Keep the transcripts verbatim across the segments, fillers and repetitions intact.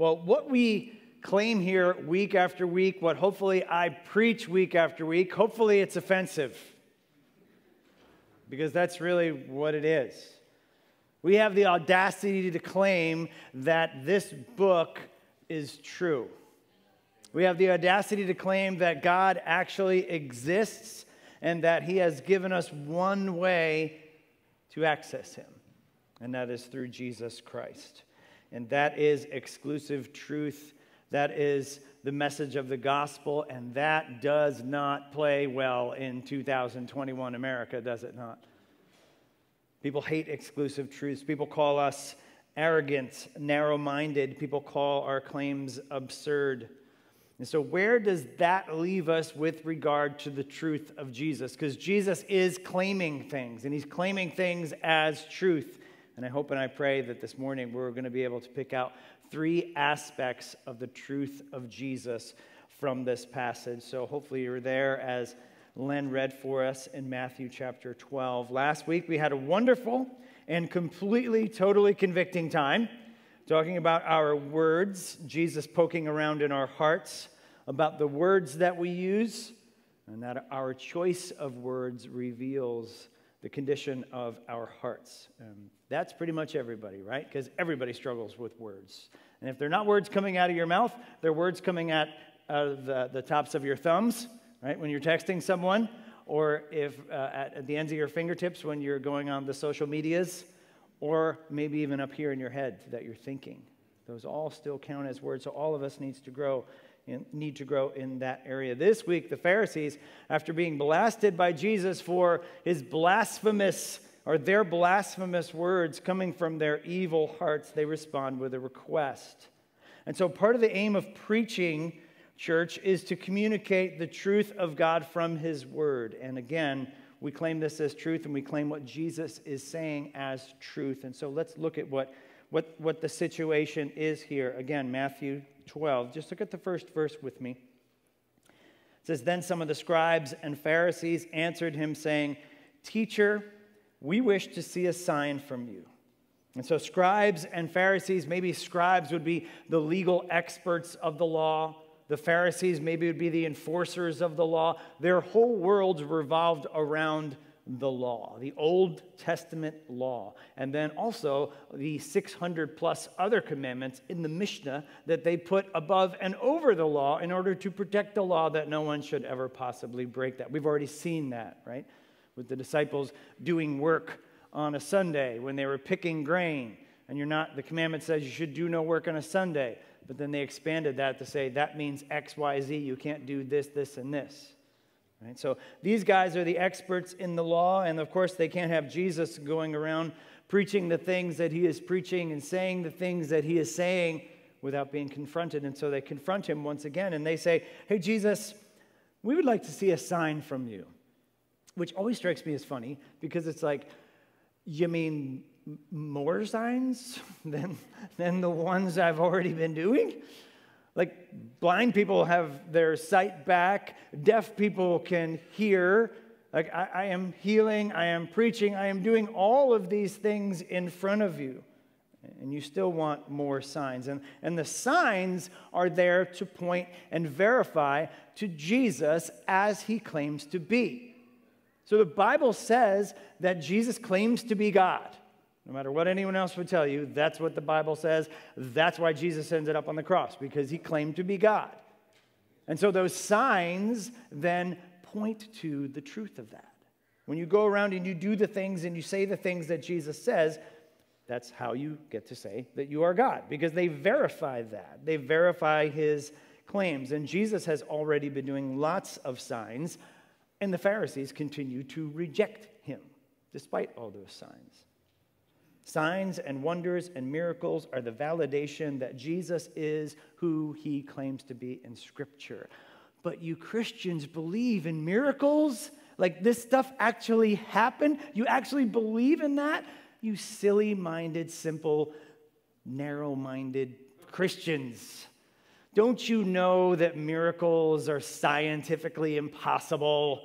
Well, what we claim here week after week, what hopefully I preach week after week, hopefully it's offensive, because that's really what it is. We have the audacity to claim that this book is true. We have the audacity to claim that God actually exists and that he has given us one way to access him, and that is through Jesus Christ. And that is exclusive truth. That is the message of the gospel, and that does not play well in two thousand twenty-one America, does it not? People hate exclusive truths. People call us arrogant, narrow-minded. People call our claims absurd. And so where does that leave us with regard to the truth of Jesus? Because Jesus is claiming things, and he's claiming things as truth. And I hope and I pray that this morning we're going to be able to pick out three aspects of the truth of Jesus from this passage. So hopefully you're there as Len read for us in Matthew chapter twelve. Last week we had a wonderful and completely, totally convicting time talking about our words, Jesus poking around in our hearts, about the words that we use, and that our choice of words reveals the condition of our hearts. Um, that's pretty much everybody, right? Because everybody struggles with words. And if they're not words coming out of your mouth, they're words coming out of the, the tops of your thumbs, right, when you're texting someone, or if uh, at, at the ends of your fingertips when you're going on the social medias, or maybe even up here in your head that you're thinking. Those all still count as words, so all of us needs to grow in, need to grow in that area. This week, the Pharisees, after being blasted by Jesus for his blasphemous, or their blasphemous words coming from their evil hearts, they respond with a request. And so part of the aim of preaching, church, is to communicate the truth of God from his word. And again, we claim this as truth, and we claim what Jesus is saying as truth. And so let's look at what, what, what the situation is here. Again, Matthew twelve. Just look at the first verse with me. It says, "Then some of the scribes and Pharisees answered him, saying, 'Teacher, we wish to see a sign from you.'" And so scribes and Pharisees, maybe scribes would be the legal experts of the law. The Pharisees maybe would be the enforcers of the law. Their whole world revolved around the law, the Old Testament law, and then also the six hundred plus other commandments in the Mishnah that they put above and over the law in order to protect the law that no one should ever possibly break that. We've already seen that, right, with the disciples doing work on a Sunday when they were picking grain, and you're not, the commandment says you should do no work on a Sunday. But then they expanded that to say, that means X, Y, Z. You can't do this, this, and this. Right? So these guys are the experts in the law. And, of course, they can't have Jesus going around preaching the things that he is preaching and saying the things that he is saying without being confronted. And so they confront him once again. And they say, "Hey, Jesus, we would like to see a sign from you." Which always strikes me as funny, because it's like, you mean more signs than, than the ones I've already been doing? Like, blind people have their sight back. Deaf people can hear. Like, I, I am healing. I am preaching. I am doing all of these things in front of you. And you still want more signs. And, and the signs are there to point and verify to Jesus as he claims to be. So the Bible says that Jesus claims to be God. No matter what anyone else would tell you, that's what the Bible says. That's why Jesus ended up on the cross, because he claimed to be God. And so those signs then point to the truth of that. When you go around and you do the things and you say the things that Jesus says, that's how you get to say that you are God, because they verify that. They verify his claims. And Jesus has already been doing lots of signs, and the Pharisees continue to reject him despite all those signs. Signs and wonders and miracles are the validation that Jesus is who he claims to be in Scripture. But you Christians believe in miracles? Like, this stuff actually happened? You actually believe in that? You silly-minded, simple, narrow-minded Christians. Don't you know that miracles are scientifically impossible?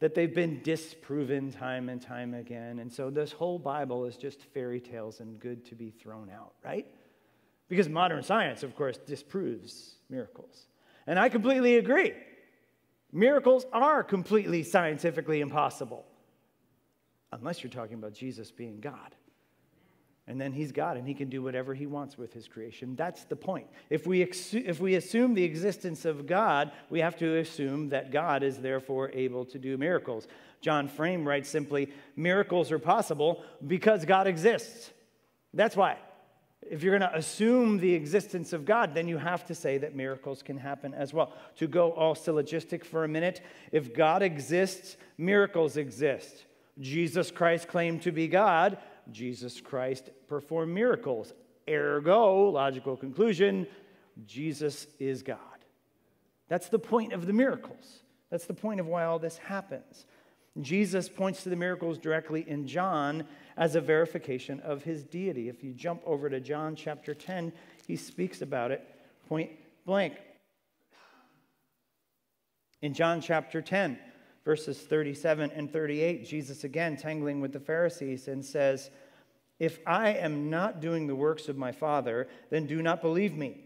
That they've been disproven time and time again. And so this whole Bible is just fairy tales and good to be thrown out, right? Because modern science, of course, disproves miracles. And I completely agree. Miracles are completely scientifically impossible. Unless you're talking about Jesus being God. And then he's God and he can do whatever he wants with his creation. That's the point. If we, if we assume the existence of God, we have to assume that God is therefore able to do miracles. John Frame writes simply, miracles are possible because God exists. That's why. If you're going to assume the existence of God, then you have to say that miracles can happen as well. To go all syllogistic for a minute, if God exists, miracles exist. Jesus Christ claimed to be God. Jesus Christ performed miracles. Ergo, logical conclusion, Jesus is God. That's the point of the miracles. That's the point of why all this happens. Jesus points to the miracles directly in John as a verification of his deity. If you jump over to John chapter ten, he speaks about it point blank. In John chapter ten, verses thirty-seven and thirty-eight, Jesus again tangling with the Pharisees and says, if I am not doing the works of my Father, then do not believe me.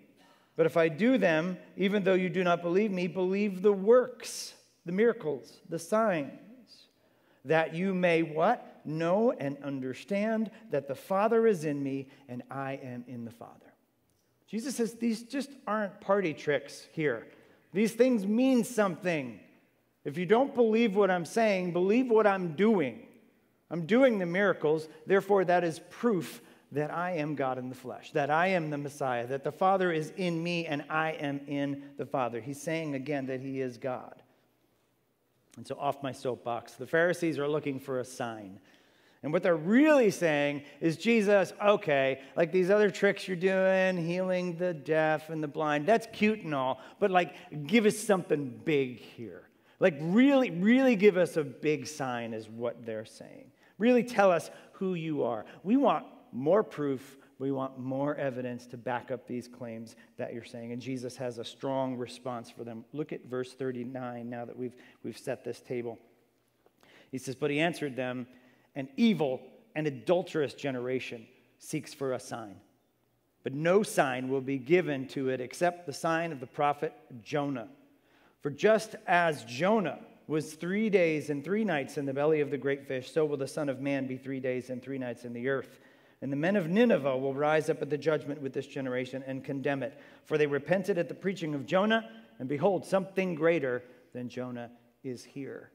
But if I do them, even though you do not believe me, believe the works, the miracles, the signs, that you may what? Know and understand that the Father is in me and I am in the Father. Jesus says these just aren't party tricks here. These things mean something. If you don't believe what I'm saying, believe what I'm doing. I'm doing the miracles, therefore that is proof that I am God in the flesh, that I am the Messiah, that the Father is in me and I am in the Father. He's saying again that he is God. And so off my soapbox, the Pharisees are looking for a sign. And what they're really saying is, Jesus, okay, like these other tricks you're doing, healing the deaf and the blind, that's cute and all, but like give us something big here. Like, really, really give us a big sign is what they're saying. Really tell us who you are. We want more proof. We want more evidence to back up these claims that you're saying. And Jesus has a strong response for them. Look at verse thirty-nine now that we've, we've set this table. He says, but he answered them, an evil and adulterous generation seeks for a sign. But no sign will be given to it except the sign of the prophet Jonah. For just as Jonah was three days and three nights in the belly of the great fish, so will the Son of Man be three days and three nights in the earth. And the men of Nineveh will rise up at the judgment with this generation and condemn it. For they repented at the preaching of Jonah, and behold, something greater than Jonah is here.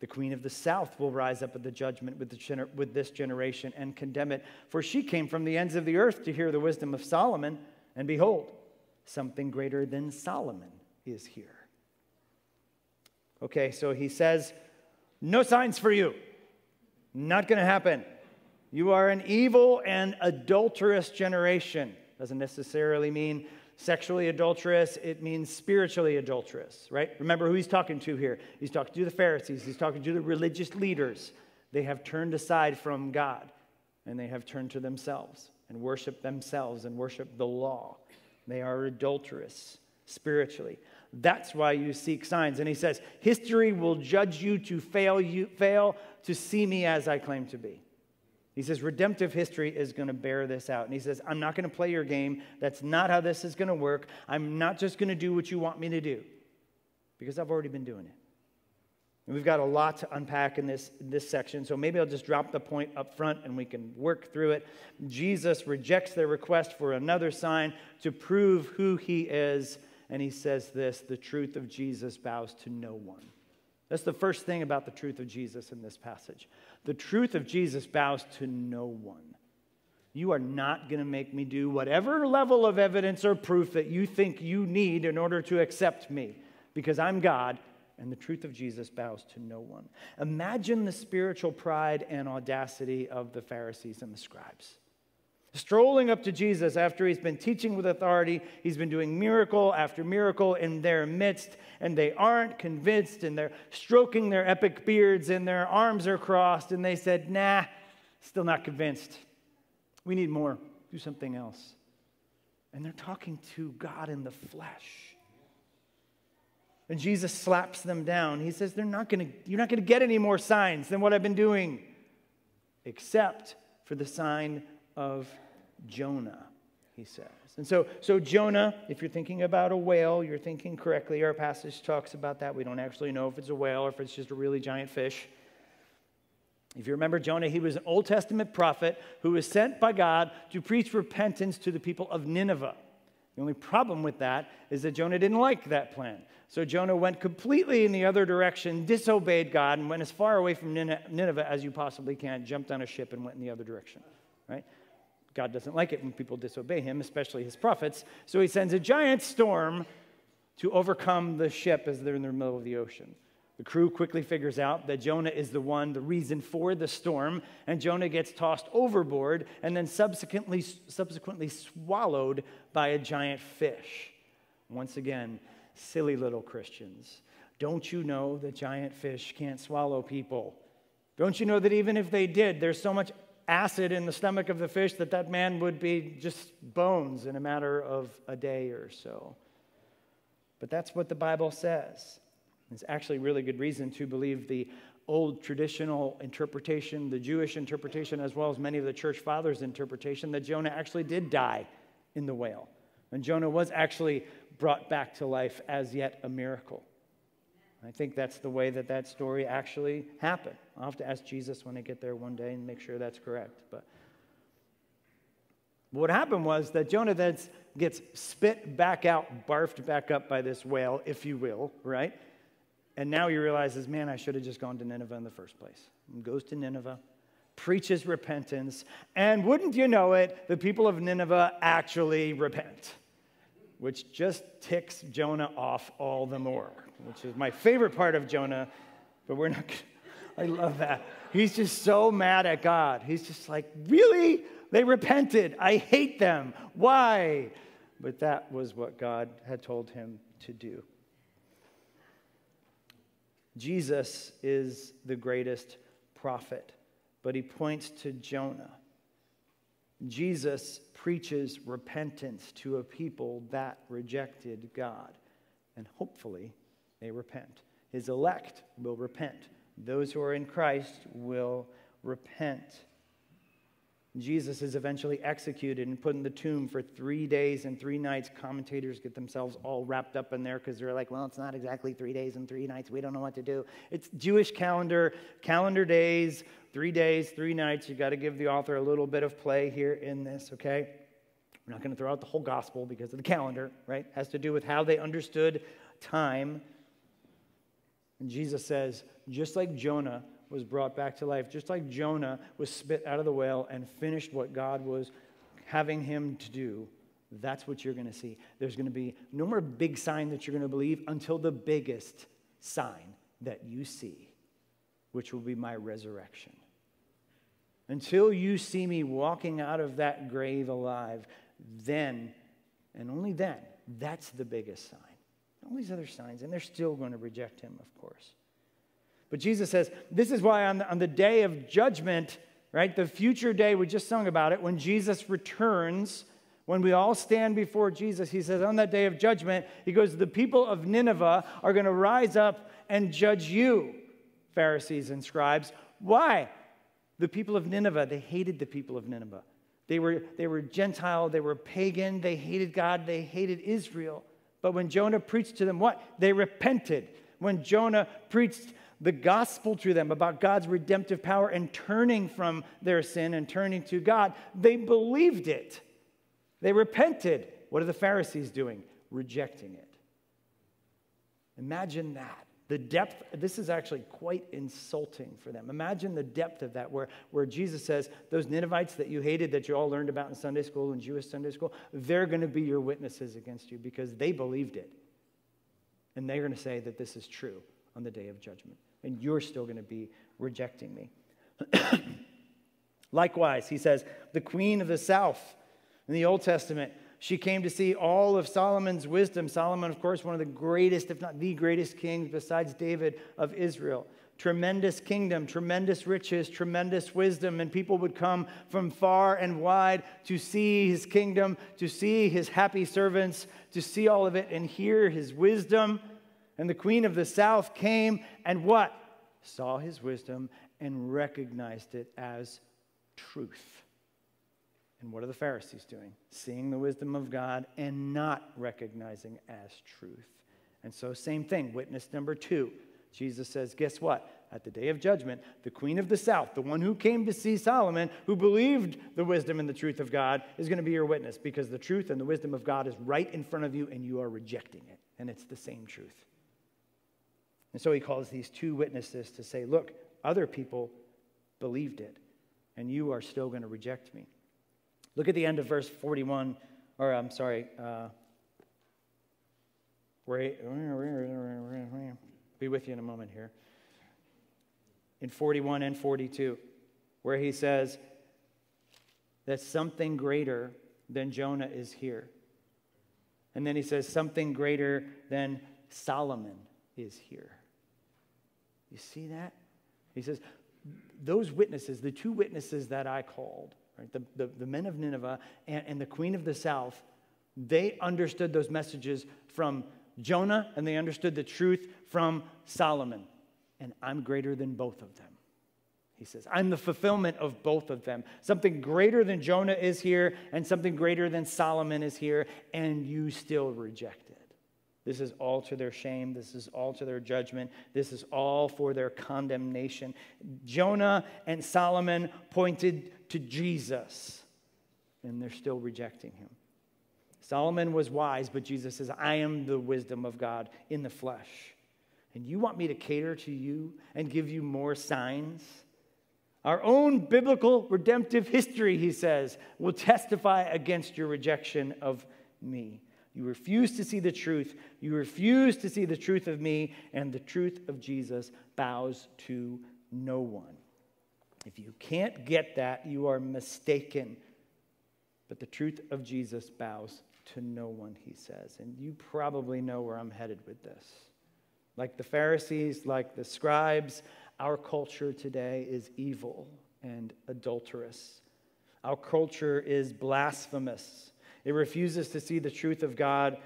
The queen of the south will rise up at the judgment with, the gener with this generation and condemn it. For she came from the ends of the earth to hear the wisdom of Solomon, and behold, something greater than Solomon is here. Okay, so he says, no signs for you. Not going to happen. You are an evil and adulterous generation. Doesn't necessarily mean sexually adulterous. It means spiritually adulterous, right? Remember who he's talking to here. He's talking to the Pharisees. He's talking to the religious leaders. They have turned aside from God, and they have turned to themselves and worship themselves and worship the law. They are adulterous spiritually. That's why you seek signs. And he says, history will judge you to fail, you, fail to see me as I claim to be. He says, redemptive history is going to bear this out. And he says, I'm not going to play your game. That's not how this is going to work. I'm not just going to do what you want me to do because I've already been doing it. And we've got a lot to unpack in this, this section, so maybe I'll just drop the point up front and we can work through it. Jesus rejects their request for another sign to prove who he is. And he says this, the truth of Jesus bows to no one. That's the first thing about the truth of Jesus in this passage. The truth of Jesus bows to no one. You are not going to make me do whatever level of evidence or proof that you think you need in order to accept me, because I'm God, and the truth of Jesus bows to no one. Imagine the spiritual pride and audacity of the Pharisees and the scribes. Strolling up to Jesus after he's been teaching with authority, he's been doing miracle after miracle in their midst, and they aren't convinced, and they're stroking their epic beards, and their arms are crossed, and they said, nah, still not convinced. We need more. Do something else. And they're talking to God in the flesh. And Jesus slaps them down. He says, they're not gonna, you're not going to get any more signs than what I've been doing, except for the sign of Jonah, he says. this. And so, so Jonah, if you're thinking about a whale, you're thinking correctly. Our passage talks about that. We don't actually know if it's a whale or if it's just a really giant fish. If you remember Jonah, he was an Old Testament prophet who was sent by God to preach repentance to the people of Nineveh. The only problem with that is that Jonah didn't like that plan. So Jonah went completely in the other direction, disobeyed God, and went as far away from Nineveh as you possibly can, jumped on a ship and went in the other direction, right? God doesn't like it when people disobey him, especially his prophets. So he sends a giant storm to overcome the ship as they're in the middle of the ocean. The crew quickly figures out that Jonah is the one, the reason for the storm, and Jonah gets tossed overboard and then subsequently, subsequently swallowed by a giant fish. Once again, silly little Christians, don't you know that giant fish can't swallow people? Don't you know that even if they did, there's so much acid in the stomach of the fish that that man would be just bones in a matter of a day or so? But that's what the Bible says. It's actually really good reason to believe the old traditional interpretation, the Jewish interpretation, as well as many of the church fathers' interpretation, that Jonah actually did die in the whale. And Jonah was actually brought back to life as yet a miracle. I think that's the way that that story actually happened. I'll have to ask Jesus when I get there one day and make sure that's correct. But what happened was that Jonah then gets spit back out, barfed back up by this whale, if you will, right? And now he realizes, man, I should have just gone to Nineveh in the first place. And goes to Nineveh, preaches repentance, and wouldn't you know it, the people of Nineveh actually repent, which just ticks Jonah off all the more, which is my favorite part of Jonah, but we're not, I love that. He's just so mad at God. He's just like, really? They repented. I hate them. Why? But that was what God had told him to do. Jesus is the greatest prophet, but he points to Jonah. Jesus preaches repentance to a people that rejected God, and hopefully they repent. His elect will repent. Those who are in Christ will repent. Jesus is eventually executed and put in the tomb for three days and three nights. Commentators get themselves all wrapped up in there because they're like, well, it's not exactly three days and three nights. We don't know what to do. It's Jewish calendar, calendar days, three days, three nights. You've got to give the author a little bit of play here in this, okay? We're not going to throw out the whole gospel because of the calendar, right? It has to do with how they understood time. And Jesus says, just like Jonah was brought back to life, just like Jonah was spit out of the whale and finished what God was having him to do, that's what you're going to see. There's going to be no more big sign that you're going to believe until the biggest sign that you see, which will be my resurrection. Until you see me walking out of that grave alive, then, and only then, that's the biggest sign. All these other signs, and they're still going to reject him, of course. But Jesus says, this is why on the, on the day of judgment, right, the future day, we just sung about it, when Jesus returns, when we all stand before Jesus, he says on that day of judgment, he goes, the people of Nineveh are going to rise up and judge you, Pharisees and scribes. Why? The people of Nineveh, they hated the people of Nineveh. They were, they were Gentile, they were pagan, they hated God, they hated Israel. But when Jonah preached to them, what? They repented. When Jonah preached the gospel to them about God's redemptive power and turning from their sin and turning to God, they believed it. They repented. What are the Pharisees doing? Rejecting it. Imagine that. The depth, this is actually quite insulting for them. Imagine the depth of that where, where Jesus says, those Ninevites that you hated, that you all learned about in Sunday school and Jewish Sunday school, they're going to be your witnesses against you because they believed it. And they're going to say that this is true on the day of judgment. And you're still going to be rejecting me. Likewise, he says, the queen of the south in the Old Testament, she came to see all of Solomon's wisdom. Solomon, of course, one of the greatest, if not the greatest king besides David of Israel. Tremendous kingdom, tremendous riches, tremendous wisdom, and people would come from far and wide to see his kingdom, to see his happy servants, to see all of it and hear his wisdom. And the queen of the south came and what? Saw his wisdom and recognized it as truth And what are the Pharisees doing? Seeing the wisdom of God and not recognizing as truth. And so same thing, witness number two. Jesus says, guess what? At the day of judgment, the queen of the south, the one who came to see Solomon, who believed the wisdom and the truth of God, is going to be your witness, because the truth and the wisdom of God is right in front of you and you are rejecting it. And it's the same truth. And so he calls these two witnesses to say, look, other people believed it, and you are still going to reject me. Look at the end of verse forty-one, or I'm sorry, uh, wait, be with you in a moment here. In forty-one and forty-two, where he says that something greater than Jonah is here. And then he says something greater than Solomon is here. You see that? He says, those witnesses, the two witnesses that I called, right, the, the, the men of Nineveh and, and the queen of the south, they understood those messages from Jonah, and they understood the truth from Solomon. And I'm greater than both of them. He says, I'm the fulfillment of both of them. Something greater than Jonah is here, and something greater than Solomon is here, and you still reject it. This is all to their shame. This is all to their judgment. This is all for their condemnation. Jonah and Solomon pointed to Jesus, and they're still rejecting him. Solomon was wise, but Jesus says, I am the wisdom of God in the flesh. And you want me to cater to you and give you more signs? Our own biblical redemptive history, he says, will testify against your rejection of me. You refuse to see the truth. You refuse to see the truth of me, and the truth of Jesus bows to no one. If you can't get that, you are mistaken. But the truth of Jesus bows to no one, he says. And you probably know where I'm headed with this. Like the Pharisees, like the scribes, our culture today is evil and adulterous. Our culture is blasphemous. It refuses to see the truth of God.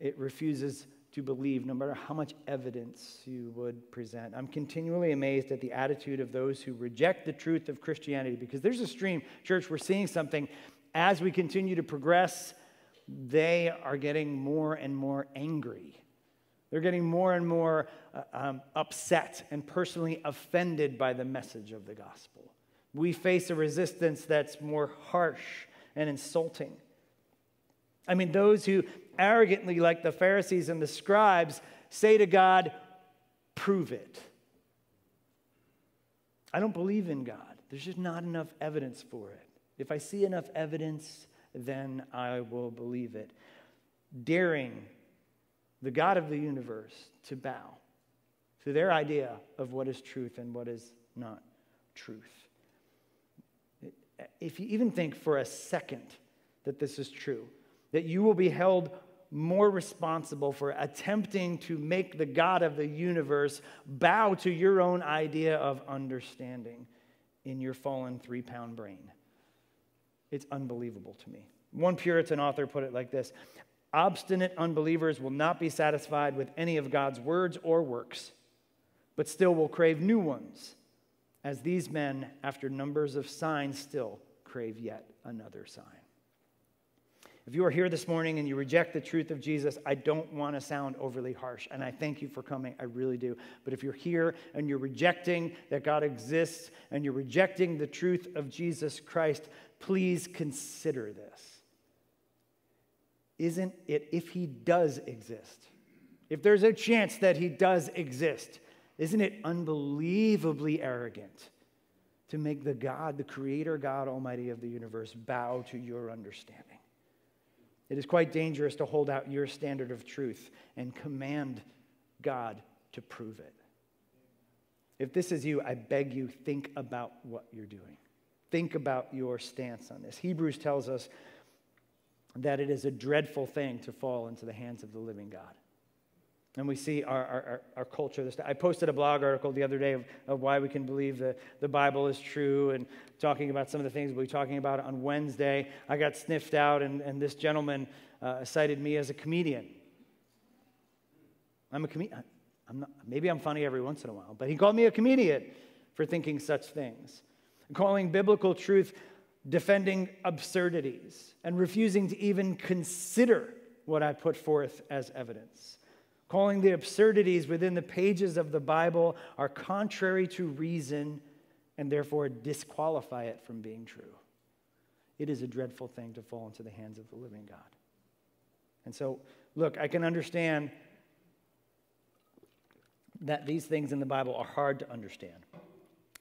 It refuses to believe, no matter how much evidence you would present. I'm continually amazed at the attitude of those who reject the truth of Christianity, because there's a stream, church, we're seeing something. As we continue to progress, they are getting more and more angry. They're getting more and more uh, um, upset and personally offended by the message of the gospel. We face a resistance that's more harsh and insulting. I mean, those who arrogantly, like the Pharisees and the scribes, say to God, prove it. I don't believe in God. There's just not enough evidence for it. If I see enough evidence, then I will believe it. Daring the God of the universe to bow to their idea of what is truth and what is not truth. If you even think for a second that this is true, that you will be held more responsible for attempting to make the God of the universe bow to your own idea of understanding in your fallen three-pound brain. It's unbelievable to me. One Puritan author put it like this: obstinate unbelievers will not be satisfied with any of God's words or works, but still will crave new ones, as these men, after numbers of signs, still crave yet another sign. If you are here this morning and you reject the truth of Jesus, I don't want to sound overly harsh, and I thank you for coming. I really do. But if you're here and you're rejecting that God exists and you're rejecting the truth of Jesus Christ, please consider this. Isn't it, if he does exist, if there's a chance that he does exist, isn't it unbelievably arrogant to make the God, the creator God Almighty of the universe, bow to your understanding? It is quite dangerous to hold out your standard of truth and command God to prove it. If this is you, I beg you, think about what you're doing. Think about your stance on this. Hebrews tells us that it is a dreadful thing to fall into the hands of the living God. And we see our, our, our culture. I posted a blog article the other day of, of why we can believe that the Bible is true, and talking about some of the things we'll be talking about on Wednesday. I got sniffed out, and, and this gentleman uh, cited me as a comedian. I'm a comedian. Maybe I'm funny every once in a while, but he called me a comedian for thinking such things. Calling biblical truth defending absurdities, and refusing to even consider what I put forth as evidence. Calling the absurdities within the pages of the Bible are contrary to reason and therefore disqualify it from being true. It is a dreadful thing to fall into the hands of the living God. And so, look, I can understand that these things in the Bible are hard to understand.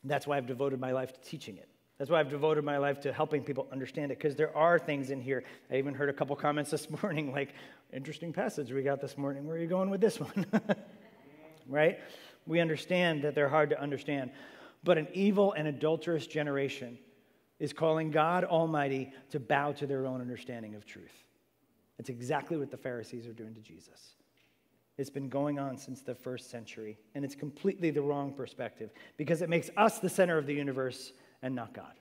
That's why I've devoted my life to teaching it. That's why I've devoted my life to helping people understand it, because there are things in here. I even heard a couple comments this morning like, interesting passage we got this morning. Where are you going with this one? Right? We understand that they're hard to understand. But an evil and adulterous generation is calling God Almighty to bow to their own understanding of truth. That's exactly what the Pharisees are doing to Jesus. It's been going on since the first century, and it's completely the wrong perspective because it makes us the center of the universe and not God.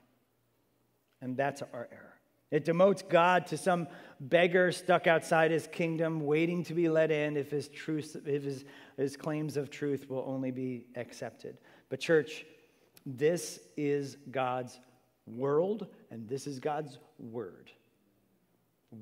And that's our error. It demotes God to some beggar stuck outside his kingdom, waiting to be let in if his truth, if his, his claims of truth will only be accepted. But church, this is God's world, and this is God's word.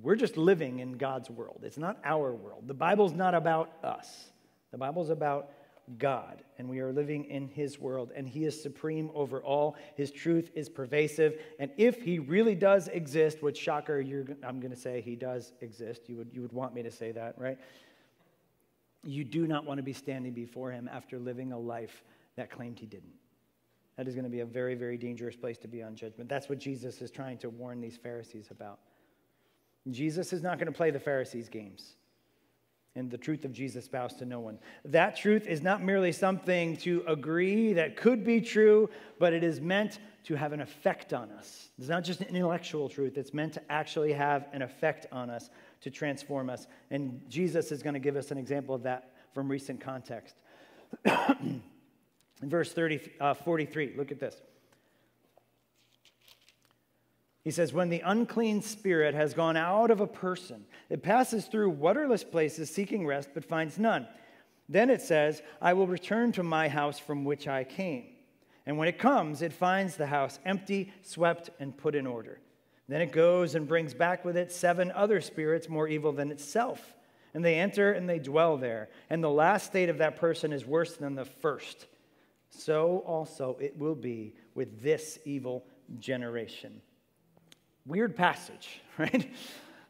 We're just living in God's world. It's not our world. The Bible's not about us. The Bible's about God, and we are living in his world, and he is supreme over all. His truth is pervasive, and if he really does exist, which, shocker, you're, I'm going to say he does exist. You would, you would want me to say that, right? You do not want to be standing before him after living a life that claimed he didn't. That is going to be a very, very dangerous place to be on judgment. That's what Jesus is trying to warn these Pharisees about. Jesus is not going to play the Pharisees' games. And the truth of Jesus bows to no one. That truth is not merely something to agree that could be true, but it is meant to have an effect on us. It's not just an intellectual truth. It's meant to actually have an effect on us, to transform us. And Jesus is going to give us an example of that from recent context. In verse thirty, uh, forty-three, look at this. He says, when the unclean spirit has gone out of a person, it passes through waterless places seeking rest but finds none. Then it says, I will return to my house from which I came. And when it comes, it finds the house empty, swept, and put in order. Then it goes and brings back with it seven other spirits more evil than itself. And they enter and they dwell there. And the last state of that person is worse than the first. So also it will be with this evil generation. Weird passage, right?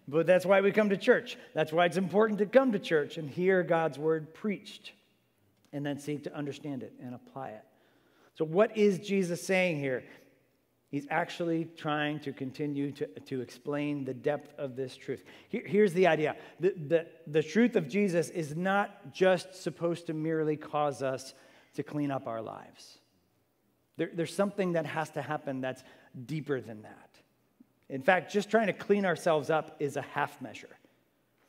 But that's why we come to church. That's why it's important to come to church and hear God's word preached and then seek to understand it and apply it. So what is Jesus saying here? He's actually trying to continue to, to explain the depth of this truth. Here, here's the idea. The, the, the truth of Jesus is not just supposed to merely cause us to clean up our lives. There, there's something that has to happen that's deeper than that. In fact, just trying to clean ourselves up is a half measure.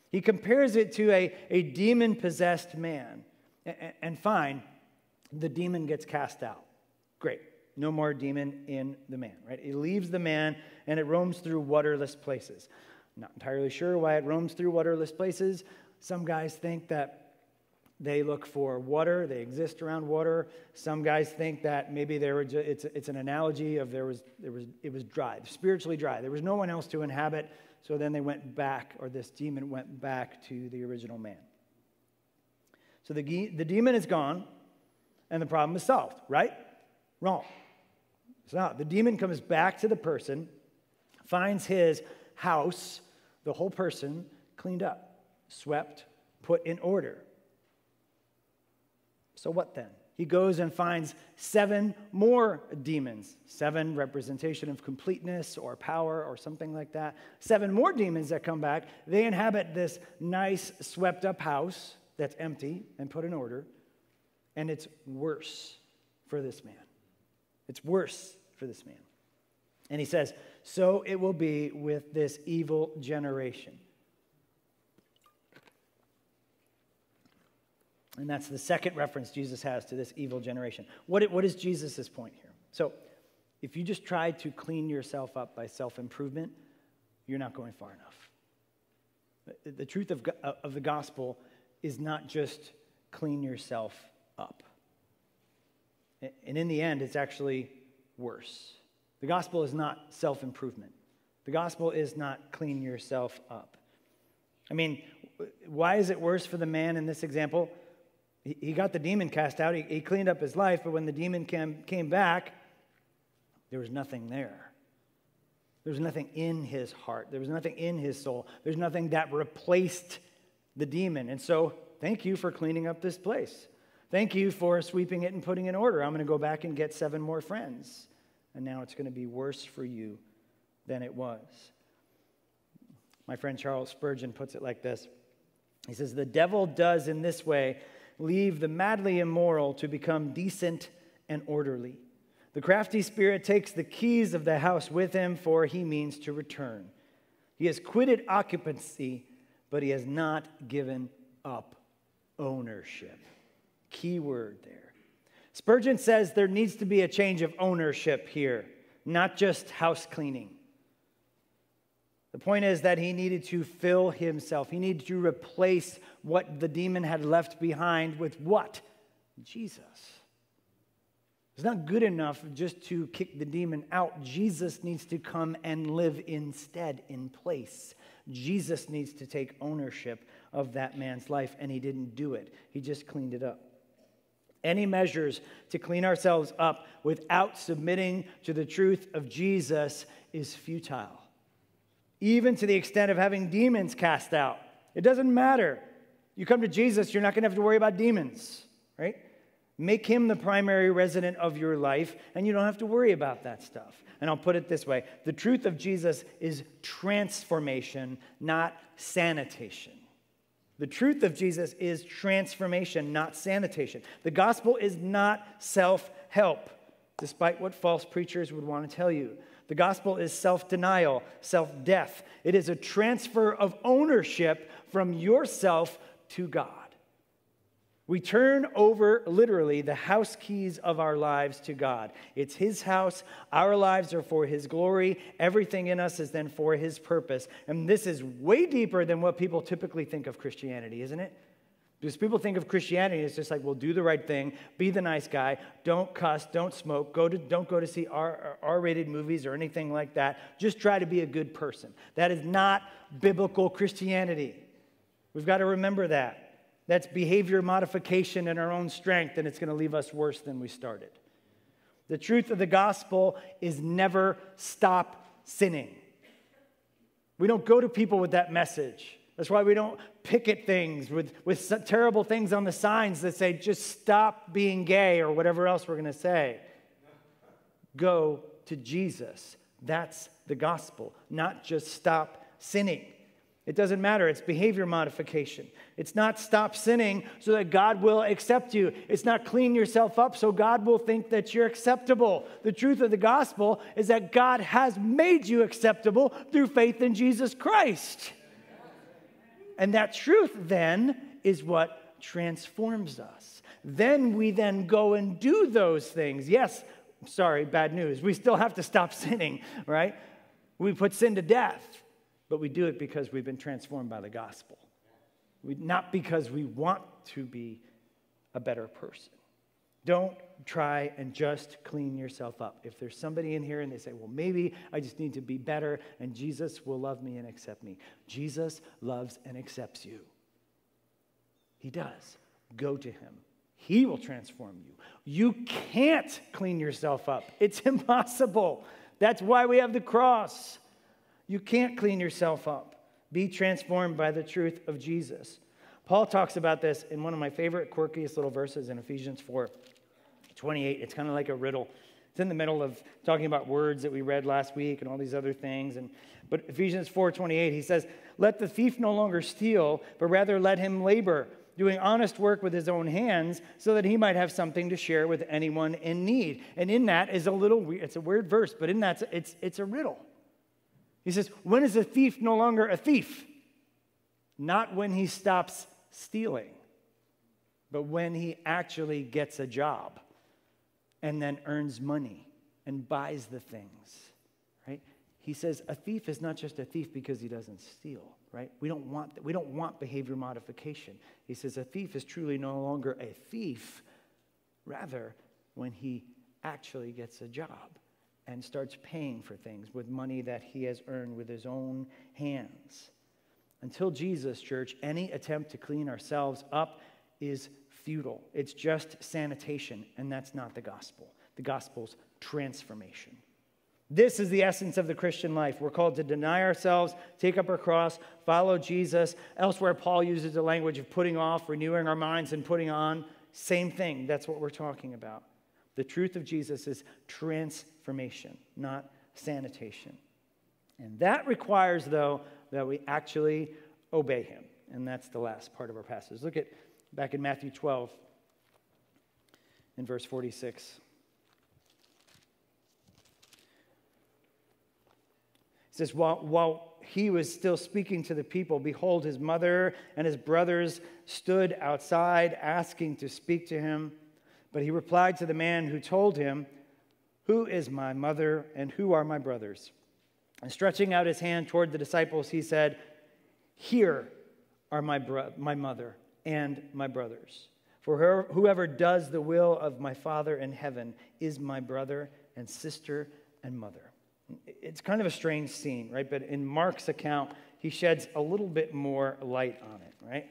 He compares it to a, a demon-possessed man. And, and fine, the demon gets cast out. Great. No more demon in the man, right? It leaves the man, and it roams through waterless places. Not entirely sure why it roams through waterless places. Some guys think that they look for water. They exist around water. Some guys think that maybe there were. Just, it's it's an analogy of there was there was it was dry, spiritually dry. There was no one else to inhabit. So then they went back, or this demon went back to the original man. So the the demon is gone, and the problem is solved. Right? Wrong. It's not. The demon comes back to the person, finds his house, the whole person cleaned up, swept, put in order. So what then? He goes and finds seven more demons. Seven, representation of completeness or power or something like that. Seven more demons that come back. They inhabit this nice, swept-up house that's empty and put in order. And it's worse for this man. It's worse for this man. And he says, so it will be with this evil generation. And that's the second reference Jesus has to this evil generation. What, what is Jesus' point here? So if you just try to clean yourself up by self-improvement, you're not going far enough. The, the truth of, of the gospel is not just clean yourself up. And in the end, it's actually worse. The gospel is not self-improvement. The gospel is not clean yourself up. I mean, why is it worse for the man in this example? He got the demon cast out. He, he cleaned up his life, but when the demon came, came back, there was nothing there. There was nothing in his heart. There was nothing in his soul. There's nothing that replaced the demon. And so, thank you for cleaning up this place. Thank you for sweeping it and putting it in order. I'm going to go back and get seven more friends. And now it's going to be worse for you than it was. My friend Charles Spurgeon puts it like this. He says, the devil does in this way leave the madly immoral to become decent and orderly. The crafty spirit takes the keys of the house with him, for he means to return. He has quitted occupancy, but he has not given up ownership. Key word there. Spurgeon says there needs to be a change of ownership here, not just house cleaning. The point is that he needed to fill himself. He needed to replace what the demon had left behind with what? Jesus. It's not good enough just to kick the demon out. Jesus needs to come and live instead, in place. Jesus needs to take ownership of that man's life, and he didn't do it. He just cleaned it up. Any measures to clean ourselves up without submitting to the truth of Jesus is futile. Even to the extent of having demons cast out. It doesn't matter. You come to Jesus, you're not going to have to worry about demons, right? Make him the primary resident of your life, and you don't have to worry about that stuff. And I'll put it this way. The truth of Jesus is transformation, not sanitation. The truth of Jesus is transformation, not sanitation. The gospel is not self-help, despite what false preachers would want to tell you. The gospel is self-denial, self-death. It is a transfer of ownership from yourself to God. We turn over, literally, the house keys of our lives to God. It's his house. Our lives are for his glory. Everything in us is then for his purpose. And this is way deeper than what people typically think of Christianity, isn't it? Because people think of Christianity as just like, well, do the right thing, be the nice guy, don't cuss, don't smoke, go to, don't go to see R, R-rated movies or anything like that. Just try to be a good person. That is not biblical Christianity. We've got to remember that. That's behavior modification in our own strength, and it's going to leave us worse than we started. The truth of the gospel is never stop sinning. We don't go to people with that message. That's why we don't picket things with, with terrible things on the signs that say, just stop being gay or whatever else we're going to say. Go to Jesus. That's the gospel, not just stop sinning. It doesn't matter. It's behavior modification. It's not stop sinning so that God will accept you. It's not clean yourself up so God will think that you're acceptable. The truth of the gospel is that God has made you acceptable through faith in Jesus Christ. And that truth then is what transforms us. Then we then go and do those things. Yes, sorry, bad news. We still have to stop sinning, right? We put sin to death. But we do it because we've been transformed by the gospel. We, not because we want to be a better person. Don't try and just clean yourself up. If there's somebody in here and they say, well, maybe I just need to be better and Jesus will love me and accept me. Jesus loves and accepts you. He does. Go to him. He will transform you. You can't clean yourself up. It's impossible. That's why we have the cross. You can't clean yourself up. Be transformed by the truth of Jesus. Paul talks about this in one of my favorite, quirkiest little verses in Ephesians four twenty-eight. It's kind of like a riddle. It's in the middle of talking about words that we read last week and all these other things. And, but Ephesians four twenty-eight, he says, let the thief no longer steal, but rather let him labor, doing honest work with his own hands so that he might have something to share with anyone in need. And in that is a little, it's a weird verse, but in that it's, it's a riddle. He says, when is a thief no longer a thief? Not when he stops stealing, but when he actually gets a job and then earns money and buys the things, right? He says a thief is not just a thief because he doesn't steal, right? We don't want that. We don't want behavior modification. He says a thief is truly no longer a thief, rather when he actually gets a job and starts paying for things with money that he has earned with his own hands. Until Jesus, church, any attempt to clean ourselves up is futile. It's just sanitation, and that's not the gospel. The gospel's transformation. This is the essence of the Christian life. We're called to deny ourselves, take up our cross, follow Jesus. Elsewhere, Paul uses the language of putting off, renewing our minds, and putting on. Same thing. That's what we're talking about. The truth of Jesus is transformation, not sanitation. And that requires, though, that we actually obey him. And that's the last part of our passage. Look at back in Matthew twelve, in verse forty-six. It says, while, while he was still speaking to the people, behold, his mother and his brothers stood outside asking to speak to him. But he replied to the man who told him, "Who is my mother and who are my brothers?" And stretching out his hand toward the disciples, he said, "Here are my bro- my mother and my brothers. For her, whoever does the will of my Father in heaven is my brother and sister and mother." It's kind of a strange scene, right? But in Mark's account, he sheds a little bit more light on it, right?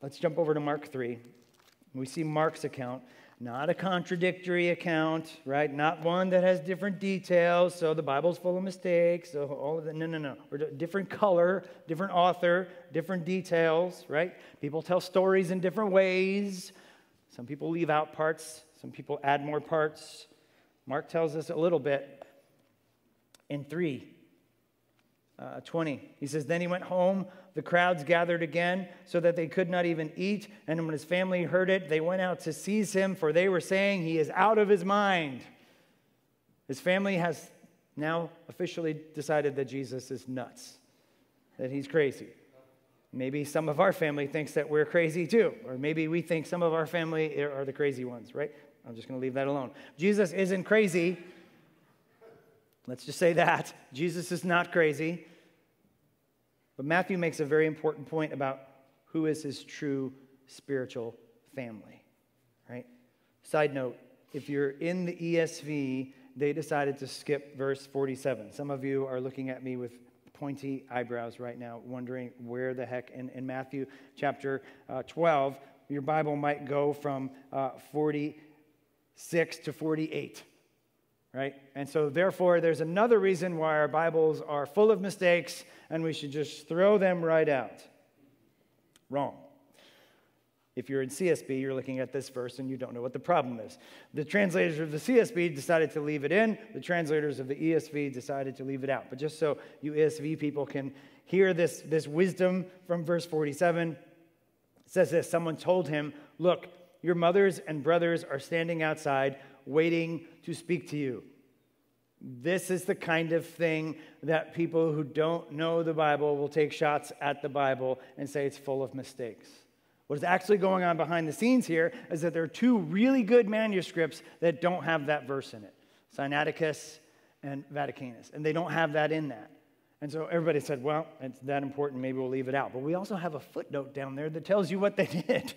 Let's jump over to Mark three. We see Mark's account, not a contradictory account, right? Not one that has different details, so the Bible's full of mistakes, so all of that. No, no, no. Or different color, different author, different details, right? People tell stories in different ways. Some people leave out parts. Some people add more parts. Mark tells us a little bit in three twenty. He says, "Then he went home. The crowds gathered again so that they could not even eat. And when his family heard it, they went out to seize him, for they were saying, 'He is out of his mind.'" His family has now officially decided that Jesus is nuts, that he's crazy. Maybe some of our family thinks that we're crazy too, or maybe we think some of our family are the crazy ones, right? I'm just going to leave that alone. Jesus isn't crazy. Let's just say that. Jesus is not crazy. But Matthew makes a very important point about who is his true spiritual family, right? Side note, if you're in the E S V, they decided to skip verse forty-seven. Some of you are looking at me with pointy eyebrows right now, wondering where the heck in, in Matthew chapter uh, twelve, your Bible might go from uh, forty-six to forty-eight. Right? And so, therefore, there's another reason why our Bibles are full of mistakes and we should just throw them right out. Wrong. If you're in C S B, you're looking at this verse and you don't know what the problem is. The translators of the C S B decided to leave it in. The translators of the E S V decided to leave it out. But just so you E S V people can hear this, this wisdom from verse forty-seven, it says this. Someone told him, "Look, your mothers and brothers are standing outside waiting to speak to you." This is the kind of thing that people who don't know the Bible will take shots at the Bible and say it's full of mistakes. What is actually going on behind the scenes here is that there are two really good manuscripts that don't have that verse in it, Sinaiticus and Vaticanus, and they don't have that in that. And so everybody said, well, it's that important, maybe we'll leave it out. But we also have a footnote down there that tells you what they did,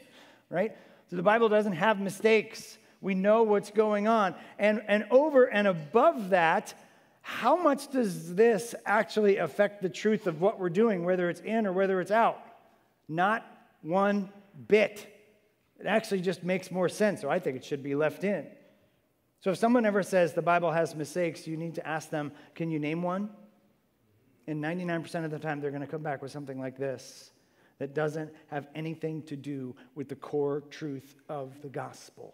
right? So the Bible doesn't have mistakes. We know what's going on. And, and over and above that, how much does this actually affect the truth of what we're doing, whether it's in or whether it's out? Not one bit. It actually just makes more sense, so I think it should be left in. So if someone ever says the Bible has mistakes, you need to ask them, can you name one? And ninety-nine percent of the time, they're going to come back with something like this that doesn't have anything to do with the core truth of the gospel.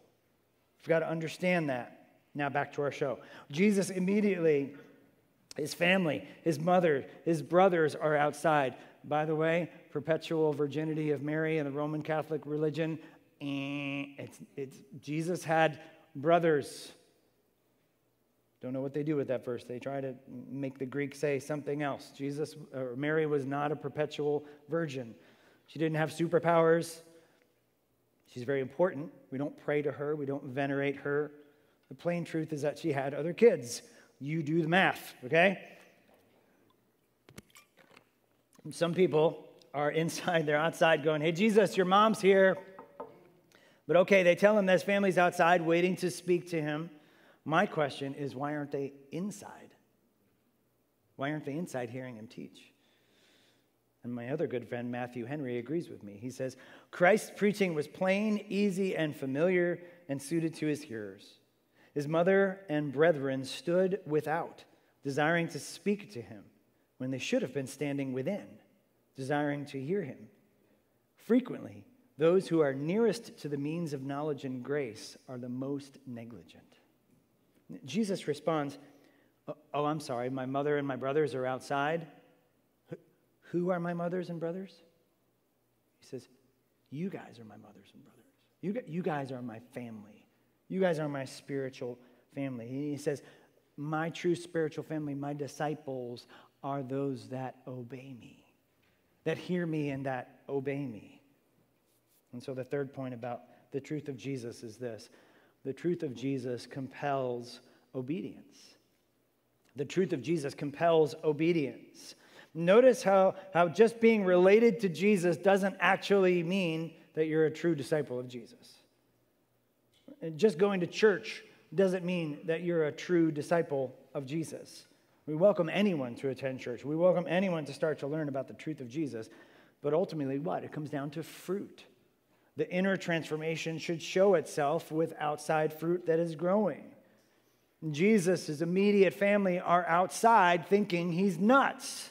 We've got to understand that. Now back to our show. Jesus immediately, his family, his mother, his brothers are outside. By the way, perpetual virginity of Mary in the Roman Catholic religion. It's, it's, Jesus had brothers. Don't know what they do with that verse. They try to make the Greek say something else. Jesus, or Mary was not a perpetual virgin. She didn't have superpowers. She's very important. We don't pray to her. We don't venerate her. The plain truth is that she had other kids. You do the math, okay? And some people are inside. They're outside going, hey, Jesus, your mom's here. But okay, they tell him this. Family's outside waiting to speak to him. My question is, why aren't they inside? Why aren't they inside hearing him teach? And my other good friend, Matthew Henry, agrees with me. He says, Christ's preaching was plain, easy, and familiar, and suited to his hearers. His mother and brethren stood without, desiring to speak to him, when they should have been standing within, desiring to hear him. Frequently, those who are nearest to the means of knowledge and grace are the most negligent. Jesus responds, oh, I'm sorry, my mother and my brothers are outside. Who are my mothers and brothers? He says, you guys are my mothers and brothers. You, you guys are my family. You guys are my spiritual family. He says, my true spiritual family, my disciples, are those that obey me, that hear me and that obey me. And so the third point about the truth of Jesus is this. The truth of Jesus compels obedience. The truth of Jesus compels obedience. Notice how, how just being related to Jesus doesn't actually mean that you're a true disciple of Jesus. And just going to church doesn't mean that you're a true disciple of Jesus. We welcome anyone to attend church. We welcome anyone to start to learn about the truth of Jesus. But ultimately, what? It comes down to fruit. The inner transformation should show itself with outside fruit that is growing. Jesus' his immediate family are outside thinking he's nuts.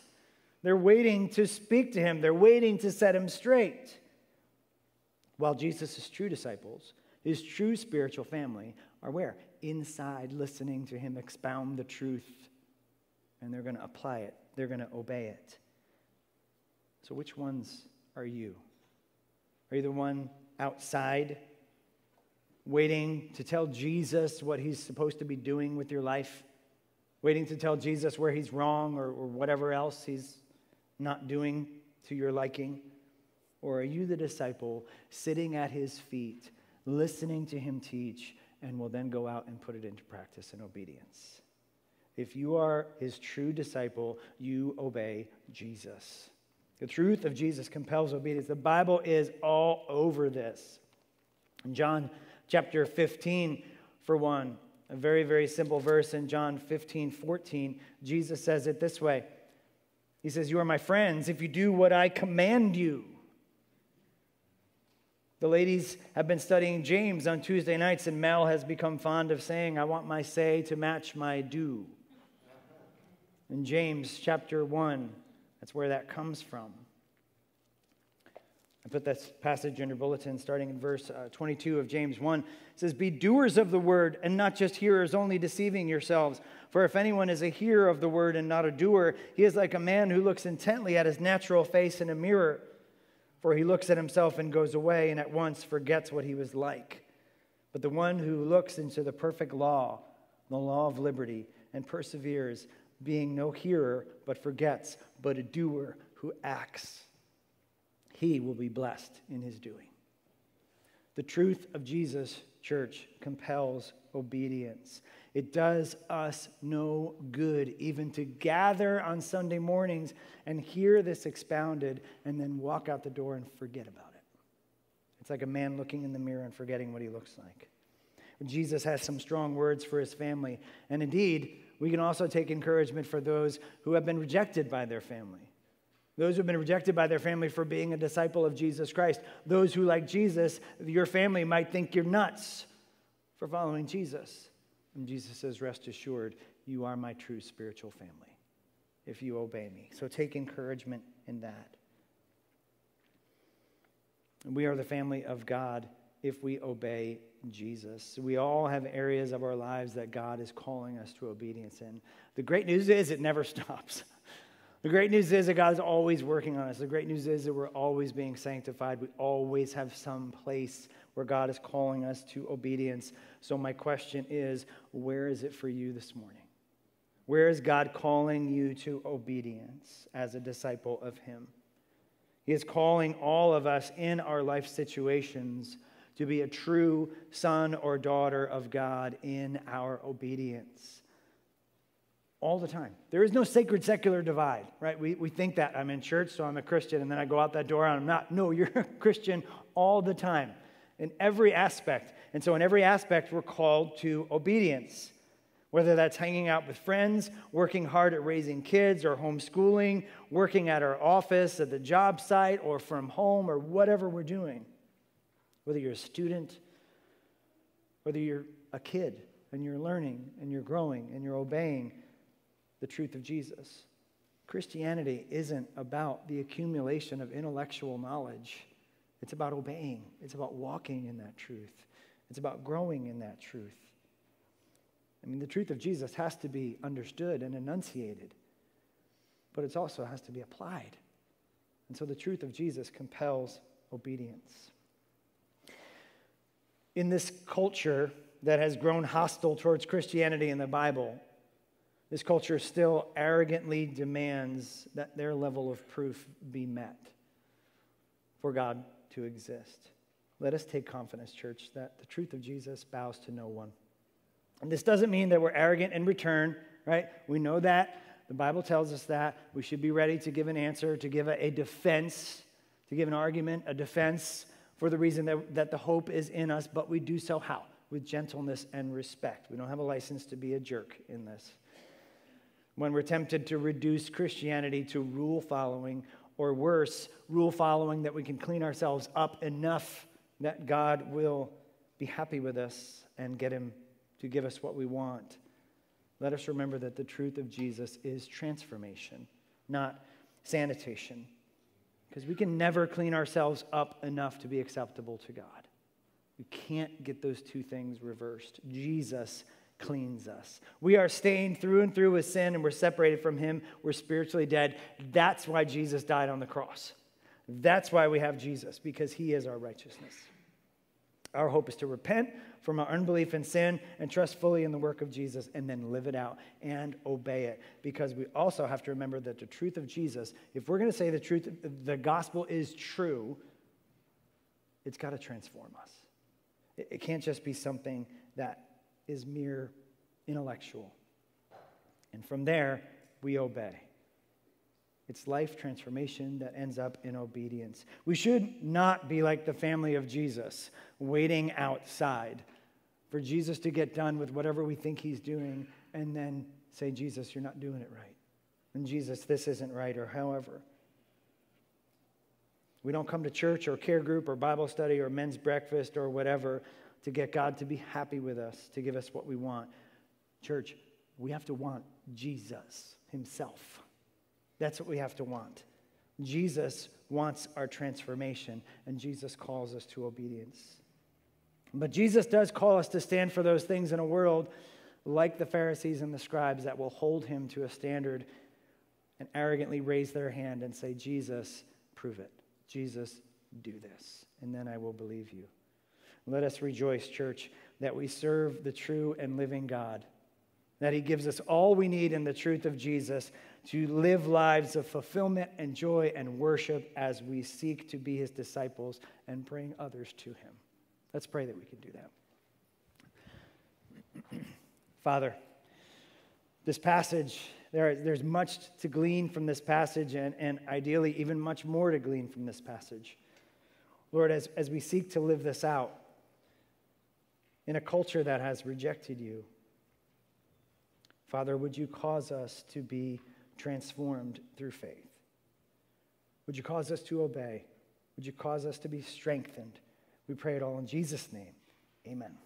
They're waiting to speak to him. They're waiting to set him straight. While Jesus' true disciples, his true spiritual family, are where? Inside, listening to him expound the truth. And they're going to apply it. They're going to obey it. So which ones are you? Are you the one outside, waiting to tell Jesus what he's supposed to be doing with your life? Waiting to tell Jesus where he's wrong or, or whatever else he's not doing to your liking? Or are you the disciple sitting at his feet, listening to him teach, and will then go out and put it into practice in obedience? If you are his true disciple, you obey Jesus. The truth of Jesus compels obedience. The Bible is all over this. In John chapter fifteen, for one, a very, very simple verse in John fifteen fourteen, Jesus says it this way. He says, you are my friends if you do what I command you. The ladies have been studying James on Tuesday nights, and Mel has become fond of saying, I want my say to match my do. In James chapter one, that's where that comes from. I put that passage in your bulletin starting in verse uh, twenty-two of James one. It says, be doers of the word and not just hearers, only deceiving yourselves. For if anyone is a hearer of the word and not a doer, he is like a man who looks intently at his natural face in a mirror. For he looks at himself and goes away and at once forgets what he was like. But the one who looks into the perfect law, the law of liberty, and perseveres, being no hearer but forgets, but a doer who acts, he will be blessed in his doing. The truth of Jesus, church, compels obedience. It does us no good even to gather on Sunday mornings and hear this expounded and then walk out the door and forget about it. It's like a man looking in the mirror and forgetting what he looks like. Jesus has some strong words for his family. And indeed, we can also take encouragement for those who have been rejected by their family. Those who have been rejected by their family for being a disciple of Jesus Christ. Those who, like Jesus, your family might think you're nuts for following Jesus. And Jesus says, rest assured, you are my true spiritual family if you obey me. So take encouragement in that. We are the family of God if we obey Jesus. We all have areas of our lives that God is calling us to obedience in. The great news is it never stops. The great news is that God is always working on us. The great news is that we're always being sanctified. We always have some place where God is calling us to obedience. So my question is, where is it for you this morning? Where is God calling you to obedience as a disciple of him? He is calling all of us in our life situations to be a true son or daughter of God in our obedience. All the time. There is no sacred secular divide, right? We, we think that I'm in church, so I'm a Christian, and then I go out that door and I'm not. No, you're a Christian all the time in every aspect. And so in every aspect, we're called to obedience. Whether that's hanging out with friends, working hard at raising kids, or homeschooling, working at our office, at the job site, or from home, or whatever we're doing. Whether you're a student, whether you're a kid, and you're learning, and you're growing, and you're obeying the truth of Jesus. Christianity isn't about the accumulation of intellectual knowledge. It's about obeying. It's about walking in that truth. It's about growing in that truth. I mean, the truth of Jesus has to be understood and enunciated, but it also has to be applied. And so the truth of Jesus compels obedience. In this culture that has grown hostile towards Christianity and the Bible, this culture still arrogantly demands that their level of proof be met for God to exist. Let us take confidence, church, that the truth of Jesus bows to no one. And this doesn't mean that we're arrogant in return, right? We know that. The Bible tells us that. We should be ready to give an answer, to give a, a defense, to give an argument, a defense for the reason that, that the hope is in us, but we do so how? With gentleness and respect. We don't have a license to be a jerk in this. When we're tempted to reduce Christianity to rule following, or worse, rule following that we can clean ourselves up enough that God will be happy with us and get him to give us what we want, let us remember that the truth of Jesus is transformation, not sanitation, because we can never clean ourselves up enough to be acceptable to God. We can't get those two things reversed. Jesus cleans us. We are stained through and through with sin, and we're separated from him. We're spiritually dead. That's why Jesus died on the cross. That's why we have Jesus, because he is our righteousness. Our hope is to repent from our unbelief and sin and trust fully in the work of Jesus, and then live it out and obey it. Because we also have to remember that the truth of Jesus, if we're going to say the truth, the gospel is true, it's got to transform us. It can't just be something that is mere intellectual. And from there, we obey. It's life transformation that ends up in obedience. We should not be like the family of Jesus, waiting outside for Jesus to get done with whatever we think he's doing and then say, Jesus, you're not doing it right. And Jesus, this isn't right, or however. We don't come to church or care group or Bible study or men's breakfast or whatever to get God to be happy with us, to give us what we want. Church, we have to want Jesus himself. That's what we have to want. Jesus wants our transformation, and Jesus calls us to obedience. But Jesus does call us to stand for those things in a world like the Pharisees and the scribes that will hold him to a standard and arrogantly raise their hand and say, Jesus, prove it. Jesus, do this, and then I will believe you. Let us rejoice, church, that we serve the true and living God, that he gives us all we need in the truth of Jesus to live lives of fulfillment and joy and worship as we seek to be his disciples and bring others to him. Let's pray that we can do that. Father, this passage, there, there's much to glean from this passage, and, and ideally even much more to glean from this passage. Lord, as, as we seek to live this out in a culture that has rejected you, Father, would you cause us to be transformed through faith? Would you cause us to obey? Would you cause us to be strengthened? We pray it all in Jesus' name. Amen.